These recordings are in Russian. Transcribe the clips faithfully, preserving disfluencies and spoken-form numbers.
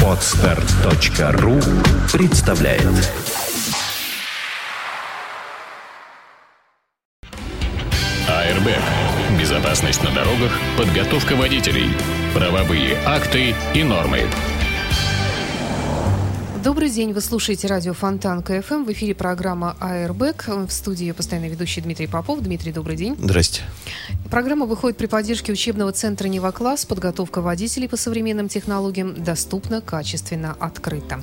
Podstar.ру представляет. Airbag. Безопасность на дорогах, подготовка водителей, правовые акты и нормы. Добрый день, вы слушаете радио Фонтан ка эф эм, в эфире программа «Airbag», в студии постоянно ведущий Дмитрий Попов. Дмитрий, добрый день. Здрасте. Программа выходит при поддержке учебного центра «Нева-класс». Подготовка водителей по современным технологиям доступна, качественно, открыто.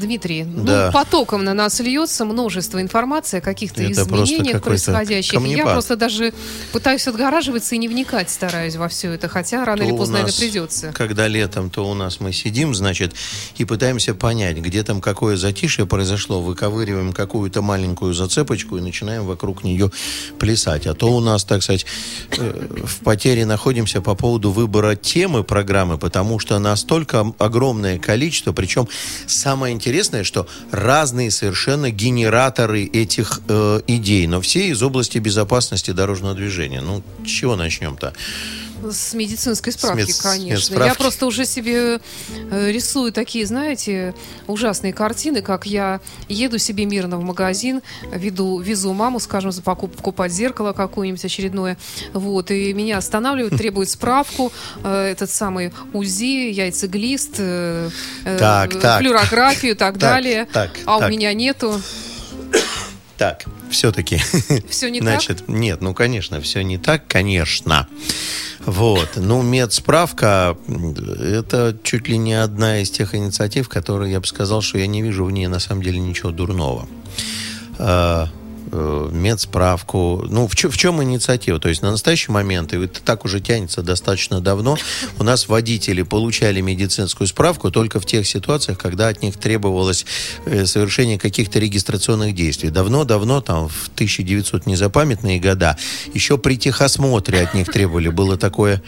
Дмитрий, да. ну, потоком на нас льется множество информации о каких-то это изменениях происходящих. Я просто даже пытаюсь отгораживаться и не вникать стараюсь во все это, хотя рано то или поздно нас, это придется. Когда летом, то у нас мы сидим, значит, и пытаемся понять, где там какое затишье произошло, выковыриваем какую-то маленькую зацепочку и начинаем вокруг нее плясать. А то у нас, так сказать, в потере находимся по поводу выбора темы программы, потому что настолько огромное количество, причем сам Самое интересное, что разные совершенно генераторы этих э, идей, но все из области безопасности дорожного движения. Ну, с чего начнем-то? С медицинской справки, с мед... конечно. Справки. Я просто уже себе рисую такие, знаете, ужасные картины, как я еду себе мирно в магазин, веду, везу маму, скажем, за покупку под зеркало какое-нибудь очередное, вот, и меня останавливают, требуют справку, э, этот самый УЗИ, яйцеглист, э, так, э, так. флюорографию и так, так далее, так, а так. у меня нету. Так, все-таки. Все не Значит, так? Значит, нет, ну, конечно, все не так, конечно. Вот, ну, медсправка, это чуть ли не одна из тех инициатив, которые, я бы сказал, что я не вижу в ней, на самом деле, ничего дурного. Медсправку. Ну, в, чё, в чем инициатива? То есть на настоящий момент, и это так уже тянется достаточно давно, у нас водители получали медицинскую справку только в тех ситуациях, когда от них требовалось э, совершение каких-то регистрационных действий. Давно-давно, там, в тысяча девятисотые незапамятные года, еще при техосмотре от них требовали. Было такое...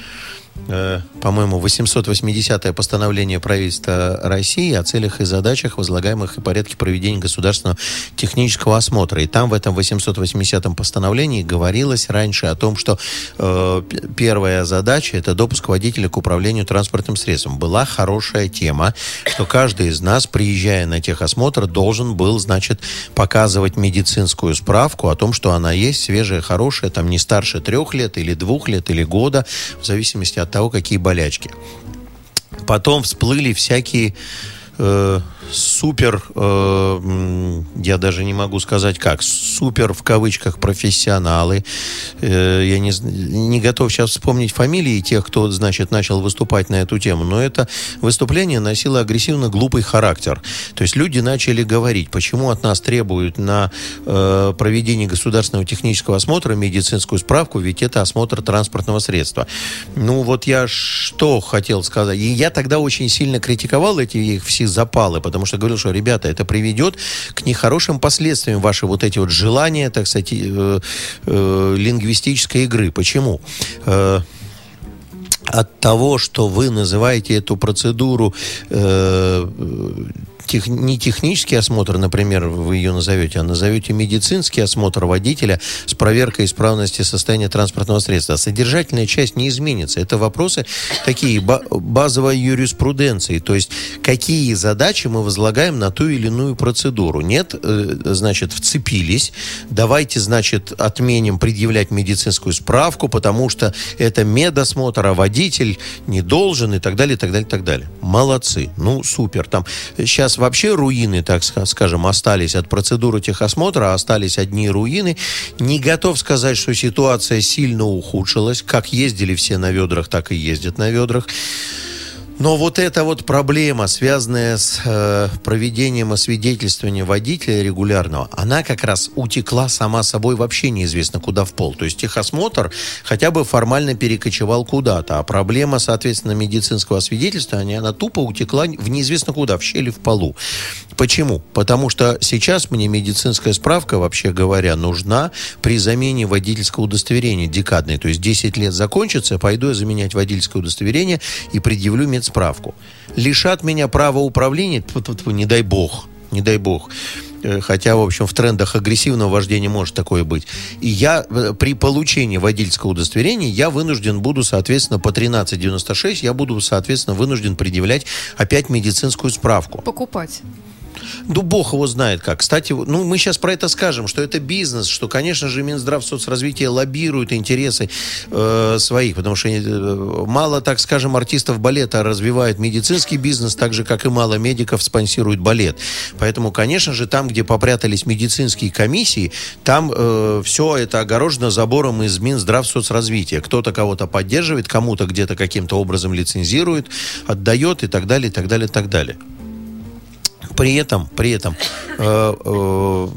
По-моему, восемьсот восьмидесятое постановление правительства России о целях и задачах, возлагаемых и порядке проведения государственного технического осмотра. И там в этом восемьсот восьмидесятом постановлении говорилось раньше о том, что э, первая задача – это допуск водителя к управлению транспортным средством. Была хорошая тема, что каждый из нас, приезжая на техосмотр, должен был, значит, показывать медицинскую справку о том, что она есть, свежая, хорошая, там не старше трех лет или двух лет или года, в зависимости от того, какие болячки. Потом всплыли всякие э, супер, э, я даже не могу сказать как, супер в кавычках профессионалы. Э, я не, не готов сейчас вспомнить фамилии тех, кто, значит, начал выступать на эту тему, но это выступление носило агрессивно-глупый характер. То есть люди начали говорить, почему от нас требуют на э, проведение государственного технического осмотра медицинскую справку, ведь это осмотр транспортного средства. Ну вот я что хотел сказать. И я тогда очень сильно критиковал эти их все запалы, потому Потому что говорил, что, ребята, это приведет к нехорошим последствиям ваши вот эти вот желания, так сказать, э, э, лингвистической игры. Почему? Э, от того, что вы называете эту процедуру... Э, Тех, не технический осмотр, например, вы ее назовете, а назовете медицинский осмотр водителя с проверкой исправности состояния транспортного средства. Содержательная часть не изменится. Это вопросы такие базовой юриспруденции. То есть, какие задачи мы возлагаем на ту или иную процедуру. Нет, значит, вцепились. Давайте, значит, отменим предъявлять медицинскую справку, потому что это медосмотр, а водитель не должен и так далее, и так далее, и так далее. Молодцы. Ну, супер. Там сейчас вообще руины, так скажем, остались от процедуры техосмотра, остались одни руины. Не готов сказать, что ситуация сильно ухудшилась. Как ездили все на ведрах, так и ездят на ведрах. Но вот эта вот проблема, связанная с э, проведением освидетельствования водителя регулярного, она как раз утекла сама собой вообще неизвестно куда в пол. То есть техосмотр хотя бы формально перекочевал куда-то, а проблема, соответственно, медицинского освидетельствования, она тупо утекла в неизвестно куда, в щели в полу. Почему? Потому что сейчас мне медицинская справка, вообще говоря, нужна при замене водительского удостоверения декадной. То есть десять лет закончится, пойду я заменять водительское удостоверение и предъявлю медсправку. Справку. Лишат меня права управления, не дай бог, не дай бог. Хотя, в общем, в трендах агрессивного вождения может такое быть. И я при получении водительского удостоверения я вынужден буду, соответственно, по тринадцать девяносто шесть я буду, соответственно, вынужден предъявлять опять медицинскую справку. Покупать. Ну, бог его знает как. Кстати, ну, мы сейчас про это скажем, что это бизнес, что, конечно же, Минздрав, соцразвитие лоббирует интересы э, своих, потому что э, мало, так скажем, артистов балета развивает медицинский бизнес, так же, как и мало медиков спонсирует балет. Поэтому, конечно же, там, где попрятались медицинские комиссии, там э, все это огорожено забором из Минздрав, соцразвития. Кто-то кого-то поддерживает, кому-то где-то каким-то образом лицензирует, отдает и так далее, и так далее, и так далее. При этом, при этом, э, э,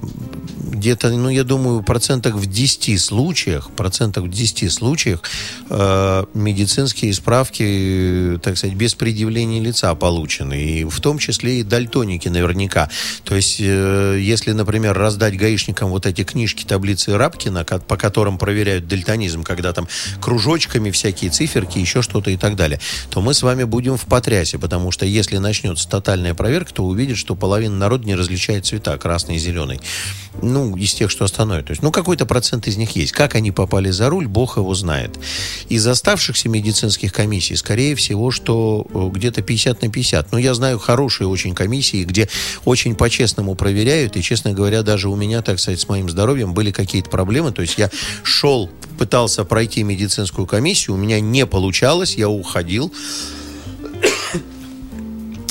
где-то, ну, я думаю, процентах в десяти случаях, процентах в десяти случаях э, медицинские справки, так сказать, без предъявления лица получены. И в том числе и дальтоники наверняка. То есть, э, если, например, раздать гаишникам вот эти книжки, таблицы Рабкина, по которым проверяют дальтонизм, когда там кружочками всякие циферки, еще что-то и так далее, то мы с вами будем в потрясе, потому что если начнется тотальная проверка, то увидит, что половина народа не различает цвета, красный и зеленый. Ну, из тех, что остановят. То есть, ну, какой-то процент из них есть. Как они попали за руль, бог его знает. Из оставшихся медицинских комиссий, скорее всего, что где-то пятьдесят на пятьдесят. Но я знаю хорошие очень комиссии, где очень по-честному проверяют. И, честно говоря, даже у меня, так сказать, с моим здоровьем были какие-то проблемы. То есть, я шел, пытался пройти медицинскую комиссию, у меня не получалось, я уходил.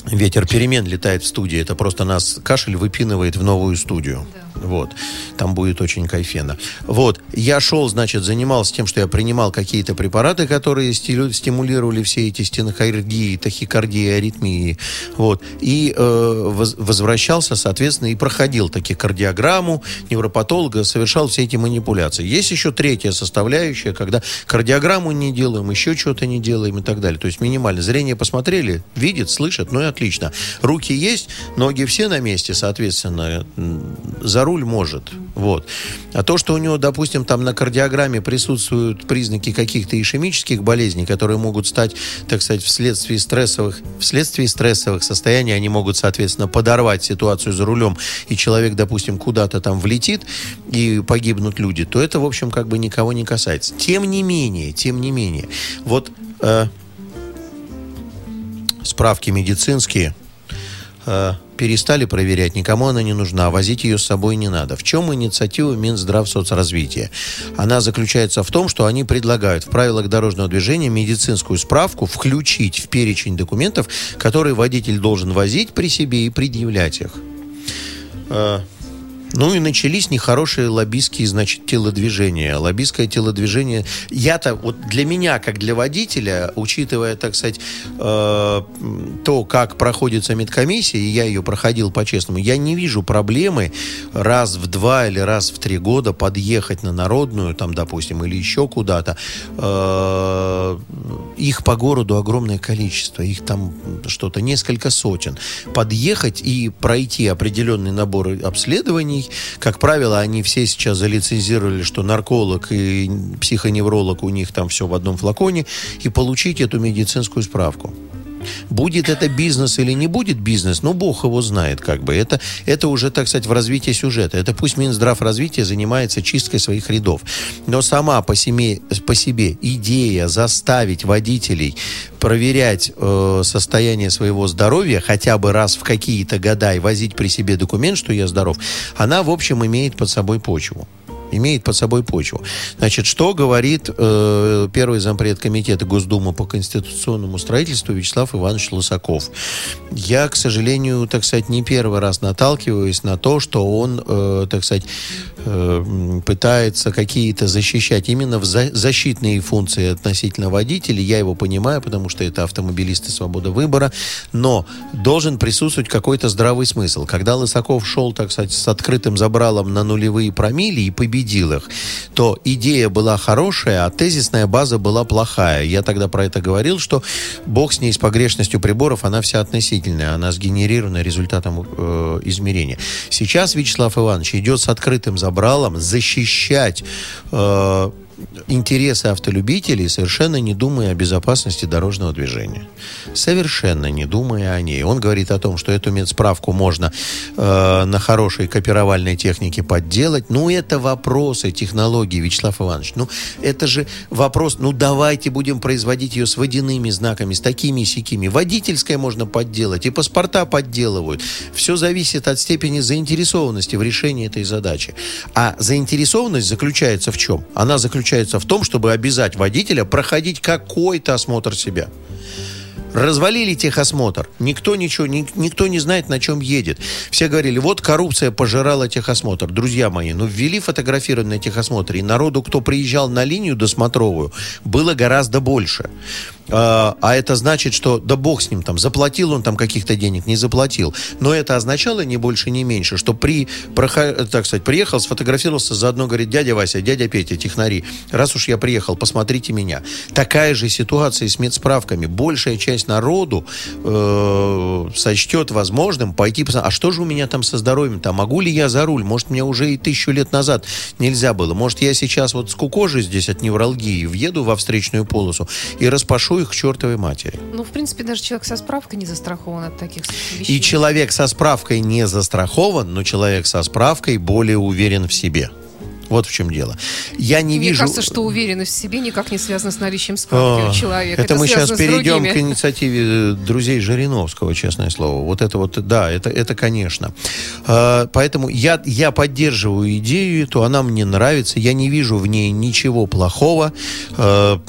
Ветер перемен летает в студии. Это просто нас кашель выпинывает в новую студию. Да. Вот. Там будет очень кайфенно. Вот. Я шел, значит, занимался тем, что я принимал какие-то препараты, которые стимулировали все эти стенохордии, тахикардии, аритмии. Вот. И э, воз- возвращался, соответственно, и проходил таки кардиограмму невропатолога, совершал все эти манипуляции. Есть еще третья составляющая, когда кардиограмму не делаем, еще что-то не делаем и так далее. То есть минимально. Зрение посмотрели, видит, слышит, ну и отлично. Отлично. Руки есть, ноги все на месте, соответственно, за руль может. Вот. А то, что у него, допустим, там на кардиограмме присутствуют признаки каких-то ишемических болезней, которые могут стать, так сказать, вследствие стрессовых, вследствие стрессовых состояний, они могут, соответственно, подорвать ситуацию за рулем, и человек, допустим, куда-то там влетит, и погибнут люди, то это, в общем, как бы никого не касается. Тем не менее, тем не менее, вот... Э, справки медицинские э, перестали проверять, никому она не нужна, возить ее с собой не надо. В чем инициатива Минздравсоцразвития? Она заключается в том, что они предлагают в правилах дорожного движения медицинскую справку включить в перечень документов, которые водитель должен возить при себе и предъявлять их. Э, ну и начались нехорошие лоббистские, значит, телодвижения. Лоббистское телодвижение... Я-то, вот для меня, как для водителя, учитывая, так сказать, э, то, как проходится медкомиссия, и я ее проходил по-честному, я не вижу проблемы раз в два или раз в три года подъехать на Народную, там, допустим, или еще куда-то. Э, их по городу огромное количество, их там что-то несколько сотен. Подъехать и пройти определенный набор обследований. Как правило, они все сейчас залицензировали, что нарколог и психоневролог у них там все в одном флаконе, и получить эту медицинскую справку. Будет это бизнес или не будет бизнес, ну, бог его знает, как бы. Это, это уже, так сказать, в развитии сюжета. Это пусть Минздравразвитие занимается чисткой своих рядов. Но сама по себе, по себе идея заставить водителей проверять э, состояние своего здоровья хотя бы раз в какие-то года и возить при себе документ, что я здоров, она, в общем, имеет под собой почву. Имеет под собой почву. Значит, что говорит э, первый зампред комитета Госдумы по конституционному строительству Вячеслав Иванович Лысаков? Я, к сожалению, так сказать, не первый раз наталкиваюсь на то, что он, э, так сказать, э, пытается какие-то защищать именно в за- защитные функции относительно водителей. Я его понимаю, потому что это автомобилисты, свобода выбора. Но должен присутствовать какой-то здравый смысл. Когда Лысаков шел, так сказать, с открытым забралом на нулевые промилле и победил их, то идея была хорошая, а тезисная база была плохая. Я тогда про это говорил, что бог с ней, с погрешностью приборов, она вся относительная, она сгенерирована результатом э, измерения. Сейчас Вячеслав Иванович идет с открытым забралом защищать э, интересы автолюбителей, совершенно не думая о безопасности дорожного движения. Совершенно не думая о ней. Он говорит о том, что эту медсправку можно э, на хорошей копировальной технике подделать. Ну, это вопросы технологии, Вячеслав Иванович. Ну, это же вопрос, ну, давайте будем производить ее с водяными знаками, с такими и сякими. Водительское можно подделать, и паспорта подделывают. Все зависит от степени заинтересованности в решении этой задачи. А заинтересованность заключается в чем? Она заключается в том, чтобы обязать водителя проходить какой-то осмотр себя. Развалили техосмотр. Никто ничего, ни, никто не знает, на чем едет. Все говорили, вот коррупция пожирала техосмотр. Друзья мои, ну ввели фотографированный техосмотр, и народу, кто приезжал на линию досмотровую, было гораздо больше. А, а это значит, что да бог с ним, там, заплатил он там каких-то денег, не заплатил. Но это означало не больше, не меньше, что при, проход, так сказать, приехал, сфотографировался, заодно говорит, дядя Вася, дядя Петя, технари, раз уж я приехал, посмотрите меня. Такая же ситуация и с медсправками. Большая часть народу э, сочтет возможным пойти посмотреть, а что же у меня там со здоровьем-то, могу ли я за руль, может, мне уже и тысячу лет назад нельзя было, может, я сейчас вот скукожусь здесь от невралгии, въеду во встречную полосу и распашу их к чертовой матери. Ну, в принципе, даже человек со справкой не застрахован от таких вещей. И человек со справкой не застрахован, но человек со справкой более уверен в себе. Вот в чем дело. Я не Мне вижу... кажется, что уверенность в себе никак не связана с наличием справки О, у человека. Это, это мы сейчас перейдем к инициативе друзей Жириновского, честное слово. Вот это вот, да, это, это конечно. А, поэтому я, я поддерживаю идею эту, она мне нравится. Я не вижу в ней ничего плохого. А,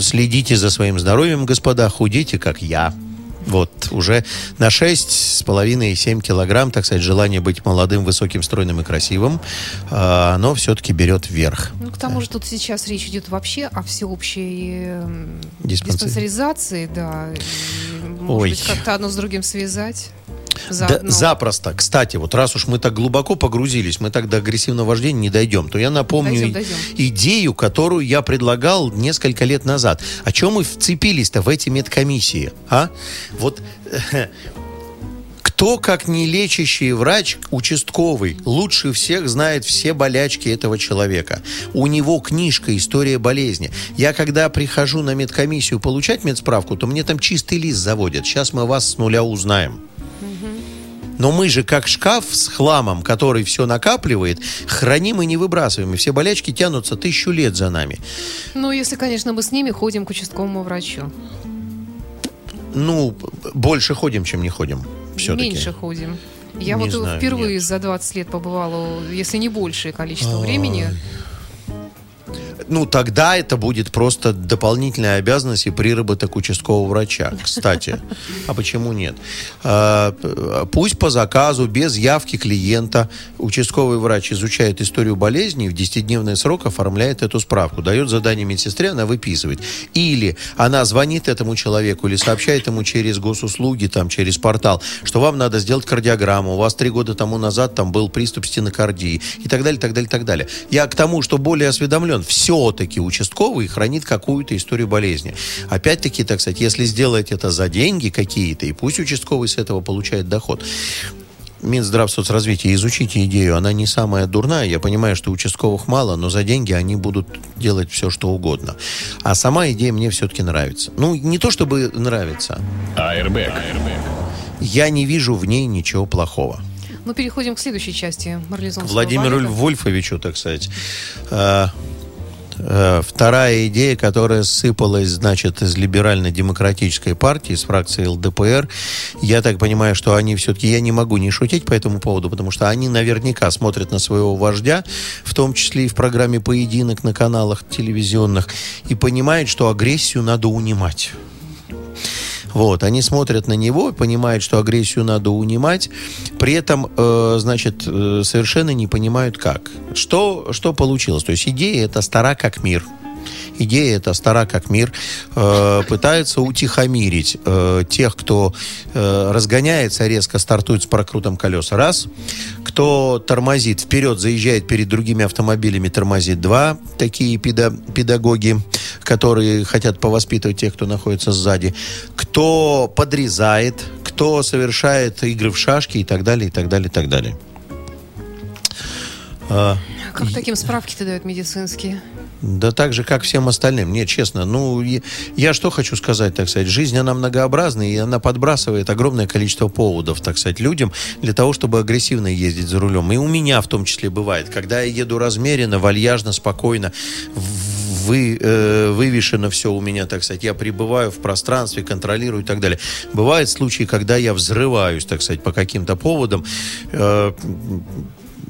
следите за своим здоровьем, господа, худите, как я. Вот, уже на шесть с половиной - семь килограмм, так сказать, желание быть молодым, высоким, стройным и красивым, оно все-таки берет вверх. Ну, к тому же тут сейчас речь идет вообще о всеобщей диспансеризации, да. Может Ой. быть, как-то одно с другим связать. Да, запросто. Кстати, вот раз уж мы так глубоко погрузились, мы так до агрессивного вождения не дойдем, то я напомню дойдем, дойдем. идею, которую я предлагал несколько лет назад. О чем мы вцепились-то в эти медкомиссии? А? Вот... Кто, как не лечащий врач, участковый, лучше всех знает все болячки этого человека. У него книжка «История болезни». Я, когда прихожу на медкомиссию получать медсправку, то мне там чистый лист заводят. Сейчас мы вас с нуля узнаем. Но мы же, как шкаф с хламом, который все накапливает, храним и не выбрасываем. И все болячки тянутся тысячу лет за нами. Ну, если, конечно, мы с ними ходим к участковому врачу. Ну, больше ходим, чем не ходим. Все-таки. Меньше ходим. Я не вот знаю, впервые нет. за двадцать лет побывала, если не большее количество А-а-а. времени. Ну, тогда это будет просто дополнительная обязанность и приработок участкового врача, кстати. А почему нет? Пусть по заказу, без явки клиента, участковый врач изучает историю болезни и в десятидневный срок оформляет эту справку. Дает задание медсестре, она выписывает. Или она звонит этому человеку или сообщает ему через госуслуги, там, через портал, что вам надо сделать кардиограмму, у вас три года тому назад там был приступ стенокардии и так далее, так далее, так далее. Я к тому, что более осведомлен, все все-таки участковый хранит какую-то историю болезни. Опять-таки, так сказать, если сделать это за деньги какие-то, и пусть участковый с этого получает доход. Минздрав, соцразвитие, изучите идею, она не самая дурная. Я понимаю, что участковых мало, но за деньги они будут делать все, что угодно. А сама идея мне все-таки нравится. Ну, не то чтобы нравится. Airbag. Я не вижу в ней ничего плохого. Ну, переходим к следующей части марлезонского. К Владимиру балета. Вольфовичу, так сказать. Вторая идея, которая сыпалась, значит, из либерально-демократической партии, из фракции эл дэ пэ эр. Я так понимаю, что они все-таки... Я не могу не шутить по этому поводу, потому что они наверняка смотрят на своего вождя, в том числе и в программе «Поединок» на каналах телевизионных, и понимают, что агрессию надо унимать. Вот, они смотрят на него, понимают, что агрессию надо унимать, при этом, э, значит, э, совершенно не понимают, как. Что, что получилось? То есть идея эта стара как мир. Идея эта стара как мир. Э, пытается утихомирить э, тех, кто э, разгоняется, резко стартует с прокрутом колес. Раз. Кто тормозит вперед, заезжает перед другими автомобилями, тормозит. Два. Такие педа- педагоги, которые хотят повоспитывать тех, кто находится сзади, кто подрезает, кто совершает игры в шашки и так далее, и так далее, и так далее. Как таким справки-то дают медицинские? Да так же, как всем остальным. Нет, честно, ну, я, я что хочу сказать, так сказать, жизнь, она многообразна, и она подбрасывает огромное количество поводов, так сказать, людям для того, чтобы агрессивно ездить за рулем. И у меня в том числе бывает, когда я еду размеренно, вальяжно, спокойно, вы, э, вывешено все у меня, так сказать, я пребываю в пространстве, контролирую и так далее. Бывают случаи, когда я взрываюсь, так сказать, по каким-то поводам, э,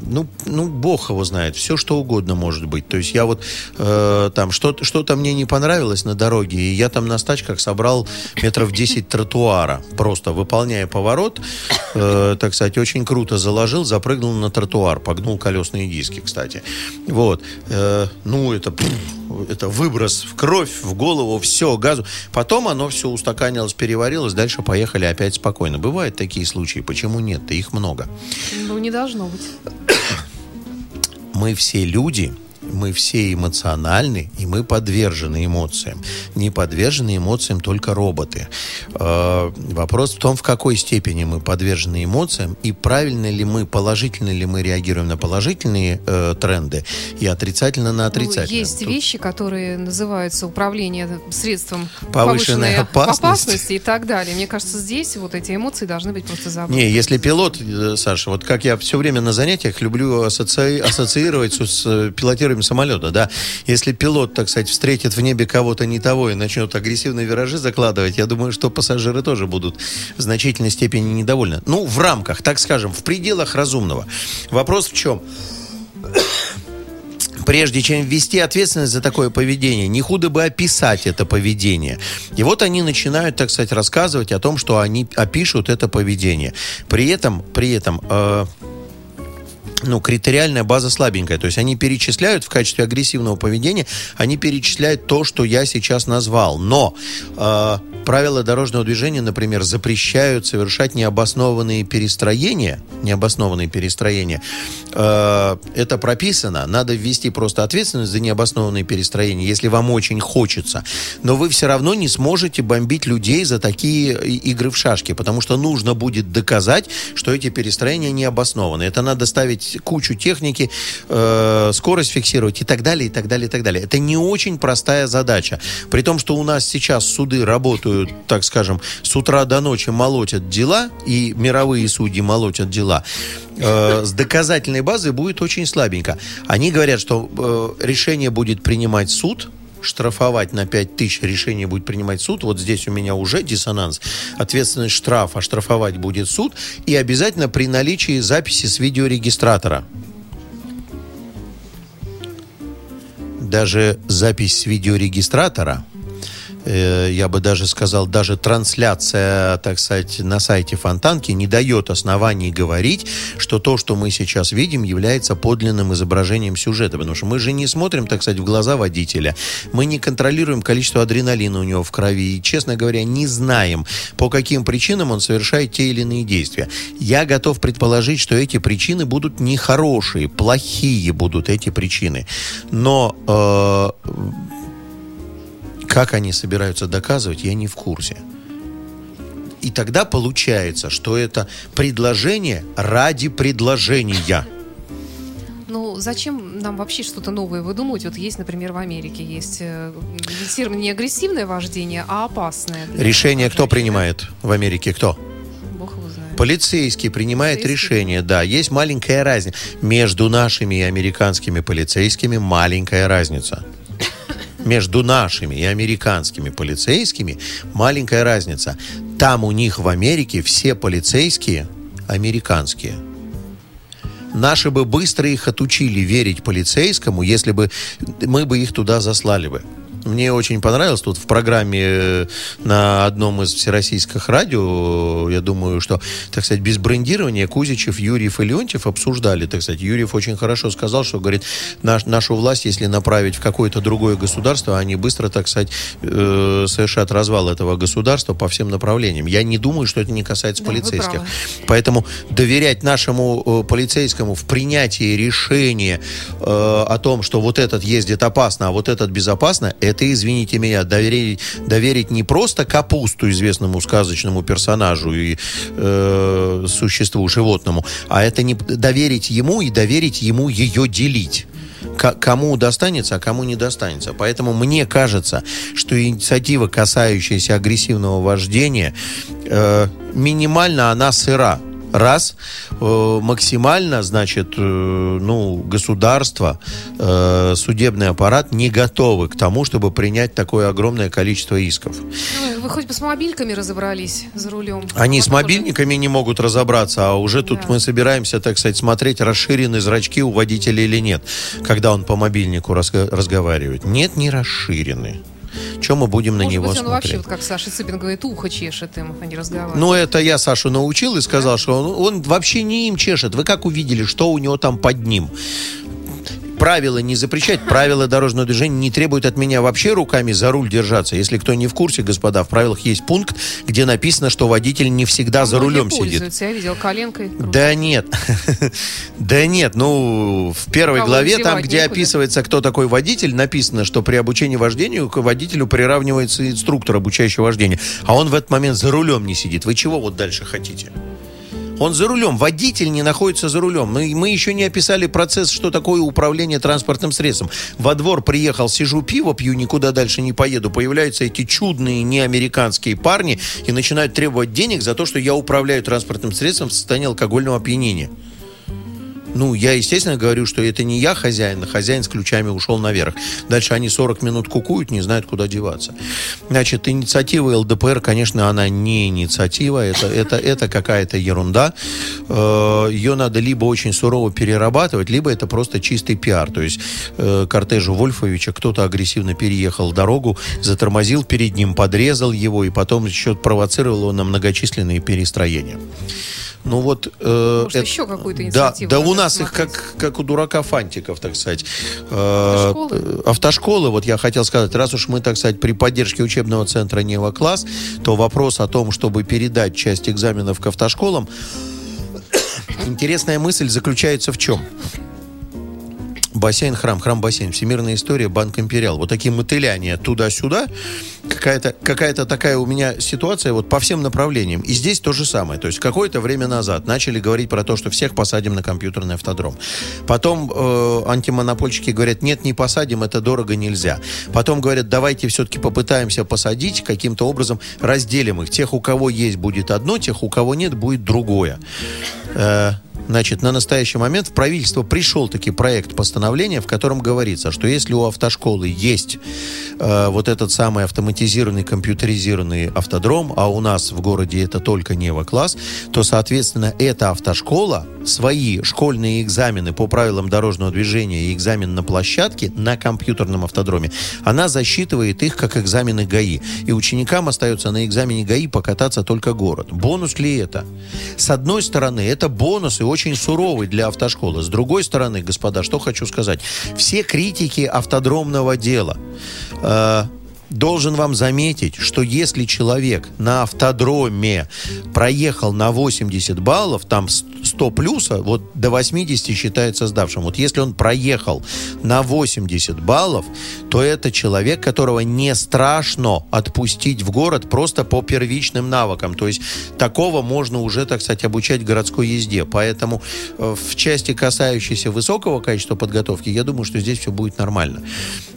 Ну, ну, бог его знает, все что угодно может быть. То есть я вот э, там что-то, что-то мне не понравилось на дороге, и я там на стачках собрал метров десять тротуара, просто выполняя поворот, э, так сказать, очень круто заложил, запрыгнул на тротуар, погнул колесные диски, кстати. Вот, э, ну это... Это выброс в кровь, в голову, все, газу. Потом оно все устаканилось, переварилось, дальше поехали опять спокойно. Бывают такие случаи, почему нет-то? Их много. Ну, не должно быть. Мы все люди, мы все эмоциональны, и мы подвержены эмоциям. Не подвержены эмоциям только роботы. Э-э- вопрос в том, в какой степени мы подвержены эмоциям, и правильно ли мы, положительно ли мы реагируем на положительные э- тренды, и отрицательно на отрицательные. Ну, есть Тут... вещи, которые называются управление средством повышенной, повышенной опасности. опасности и так далее. Мне кажется, здесь вот эти эмоции должны быть просто забыты. Не, если пилот, Саша, вот как я все время на занятиях люблю асоци... ассоциировать с пилотированием самолета, да. Если пилот, так сказать, встретит в небе кого-то не того и начнет агрессивные виражи закладывать, я думаю, что пассажиры тоже будут в значительной степени недовольны. Ну, в рамках, так скажем, в пределах разумного. Вопрос в чем? Прежде чем ввести ответственность за такое поведение, не худо бы описать это поведение. И вот они начинают, так сказать, рассказывать о том, что они опишут это поведение. При этом, при этом... Э- Ну, критериальная база слабенькая. То есть они перечисляют в качестве агрессивного поведения, они перечисляют то, что я сейчас назвал. Но э, правила дорожного движения, например, запрещают совершать необоснованные перестроения. Необоснованные перестроения. Э, это прописано. Надо ввести просто ответственность за необоснованные перестроения, если вам очень хочется. Но вы все равно не сможете бомбить людей за такие игры в шашки, потому что нужно будет доказать, что эти перестроения необоснованы. Это надо ставить кучу техники, э, скорость фиксировать и так далее, и так далее, и так далее. Это не очень простая задача. При том, что у нас сейчас суды работают, так скажем, с утра до ночи молотят дела, и мировые судьи молотят дела, э, с доказательной базой будет очень слабенько. Они говорят, что э, решение будет принимать суд, штрафовать на пять тысяч, решение будет принимать суд. Вот здесь у меня уже диссонанс. Ответственность штрафа, штрафовать будет суд. И обязательно при наличии записи с видеорегистратора. Даже запись с видеорегистратора, э, я бы даже сказал, даже трансляция, так сказать, на сайте Фонтанки не дает оснований говорить, что то, что мы сейчас видим, является подлинным изображением сюжета. Потому что мы же не смотрим, так сказать, в глаза водителя. Мы не контролируем количество адреналина у него в крови. И, честно говоря, не знаем, по каким причинам он совершает те или иные действия. Я готов предположить, что эти причины будут нехорошие, плохие будут эти причины. Но... Э- Как они собираются доказывать, я не в курсе. И тогда получается, что это предложение ради предложения. Ну, зачем нам вообще что-то новое выдумывать? Вот есть, например, в Америке есть не агрессивное вождение, а опасное. Решение кто принимает в Америке? Кто? Полицейский принимает полицейский. решение, да. Есть маленькая разница. Между нашими и американскими полицейскими маленькая разница. Между нашими и американскими полицейскими маленькая разница. Там у них в Америке все полицейские американские. Наши бы быстро их отучили верить полицейскому, если бы мы бы их туда заслали бы. Мне очень понравилось тут в программе на одном из всероссийских радио, я думаю, что, так сказать, без брендирования Кузичев, Юрьев и Леонтьев обсуждали, так сказать. Юрьев очень хорошо сказал, что, говорит, наш, нашу власть, если направить в какое-то другое государство, они быстро, так сказать, э, совершат развал этого государства по всем направлениям. Я не думаю, что это не касается да, полицейских. Поэтому доверять нашему э, полицейскому в принятии решения э, о том, что вот этот ездит опасно, а вот этот безопасно, это это, извините меня, доверить, доверить не просто капусту известному сказочному персонажу и э, существу животному, а это не доверить ему и доверить ему ее делить. К- кому достанется, а кому не достанется. Поэтому мне кажется, что инициатива, касающаяся агрессивного вождения, э, минимально она сыра. Раз, э, максимально, значит, э, ну, государство, э, судебный аппарат не готовы к тому, чтобы принять такое огромное количество исков. Ой, вы хоть бы с мобильками разобрались за рулем. Они вот с мобильниками тоже не могут разобраться, а уже тут да. мы собираемся, так сказать, смотреть, расширены зрачки у водителя или нет, когда он по мобильнику разго- разговаривает. Нет, не расширены. Чем мы будем Может на него быть, он смотреть? Вообще, вот как Саша Цыпин говорит, ухо чешет им, а не разговаривает. Ну, это я Сашу научил и сказал, да? что он, он вообще не им чешет. Вы как увидели, что у него там под ним? Правила не запрещать, правила дорожного движения не требуют от меня вообще руками за руль держаться. Если кто не в курсе, господа, в правилах есть пункт, где написано, что водитель не всегда ну, за рулем сидит. Я видел коленкой. Круто. Да нет. Да нет, ну, в первой Кого главе, там, где некуда. Описывается, кто такой водитель, написано, что при обучении вождению к водителю приравнивается инструктор, обучающий вождению. А он в этот момент за рулем не сидит. Вы чего вот дальше хотите? Он за рулем, водитель не находится за рулем. Мы, мы еще не описали процесс, что такое управление транспортным средством. Во двор приехал, сижу, пиво пью, никуда дальше не поеду. Появляются эти чудные неамериканские парни и начинают требовать денег за то, что я управляю транспортным средством в состоянии алкогольного опьянения. Ну, я, естественно, говорю, что это не я хозяин, а хозяин с ключами ушел наверх. Дальше они сорок минут кукуют, не знают, куда деваться. Значит, инициатива ЛДПР, конечно, она не инициатива, это, это, это какая-то ерунда. Ее надо либо очень сурово перерабатывать, либо это просто чистый пиар. То есть кортежу Вольфовича кто-то агрессивно переехал дорогу, затормозил перед ним, подрезал его, и потом еще провоцировал его на многочисленные перестроения. Ну вот... Может, это, еще какую-то инициативу? Да, да у нас смотреть. Их как, как у дурака фантиков, так сказать. Автошколы? Автошколы, вот я хотел сказать, раз уж мы, так сказать, при поддержке учебного центра «Нева-класс», то вопрос о том, чтобы передать часть экзаменов к автошколам, интересная мысль заключается в чем? Бассейн-храм, храм-бассейн, всемирная история, банк «Империал». Вот такие мотыляния туда-сюда. Какая-то, какая-то такая у меня ситуация вот по всем направлениям. И здесь то же самое. То есть какое-то время назад начали говорить про то, что всех посадим на компьютерный автодром. Потом э, антимонопольщики говорят, нет, не посадим, это дорого, нельзя. Потом говорят, давайте все-таки попытаемся посадить, каким-то образом разделим их. Тех, у кого есть, будет одно, тех, у кого нет, будет другое. Э, Значит, на настоящий момент в правительство пришел таки проект постановления, в котором говорится, что если у автошколы есть э, вот этот самый автоматизированный, компьютеризированный автодром, а у нас в городе это только Нева-класс, то, соответственно, эта автошкола свои школьные экзамены по правилам дорожного движения и экзамен на площадке на компьютерном автодроме, она засчитывает их как экзамены ГАИ. И ученикам остается на экзамене ГАИ покататься только город. Бонус ли это? С одной стороны, это бонус и очень суровый для автошколы. С другой стороны, господа, что хочу сказать. Все критики автодромного дела. Э, должен вам заметить, что если человек на автодроме проехал на восемьдесят баллов, там сто плюса, вот до восьмидесяти считается сдавшим. Вот если он проехал на восемьдесят баллов, то это человек, которого не страшно отпустить в город просто по первичным навыкам. То есть такого можно уже, так сказать, обучать городской езде. Поэтому в части, касающейся высокого качества подготовки, я думаю, что здесь все будет нормально.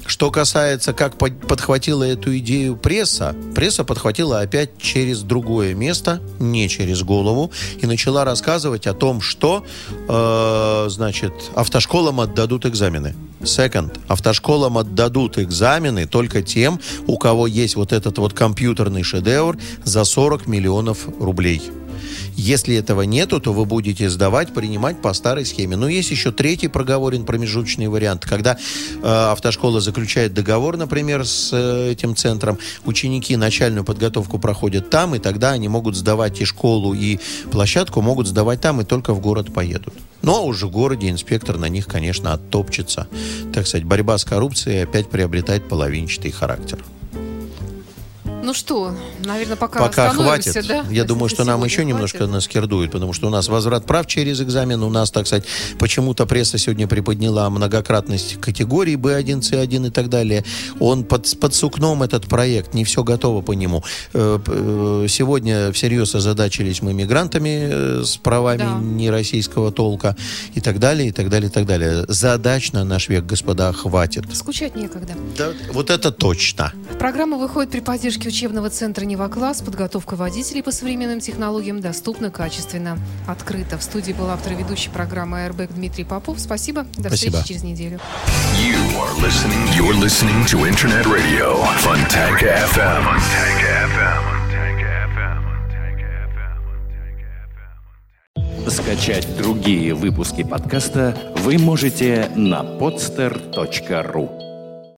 Что касается, как подхватила эту идею пресса, пресса подхватила опять через другое место, не через голову, и начала рассказывать о том, что, э, значит, автошколам отдадут экзамены. Секонд. Автошколам отдадут экзамены только тем, у кого есть вот этот вот компьютерный шедевр за сорок миллионов рублей. Если этого нету, то вы будете сдавать, принимать по старой схеме. Но есть еще третий проговорен промежуточный вариант, когда э, автошкола заключает договор, например, с э, этим центром, ученики начальную подготовку проходят там, и тогда они могут сдавать и школу, и площадку, могут сдавать там, и только в город поедут. Ну, а уже в городе инспектор на них, конечно, оттопчется. Так сказать, борьба с коррупцией опять приобретает половинчатый характер. Ну что, наверное, пока, пока остановимся, хватит. Да? Я думаю, что нам еще хватит. Немножко наскирдует, потому что у нас возврат прав через экзамен. У нас, так сказать, почему-то пресса сегодня приподняла многократность категории Б один, С один и так далее. Он под, под сукном, этот проект, не все готово по нему. Сегодня всерьез озадачились мы мигрантами с правами да. нероссийского толка и так далее, и так далее, и так далее. Задач на наш век, господа, хватит. Скучать некогда. Да, вот это точно. Программа выходит при поддержке учебного центра «Нева-класс». Подготовка водителей по современным технологиям доступна, качественно, открыто. В студии был автор и ведущий программы «Airbag» Дмитрий Попов. Спасибо. До Спасибо. Встречи через неделю. Скачать другие выпуски подкаста вы можете на подстер точка ру.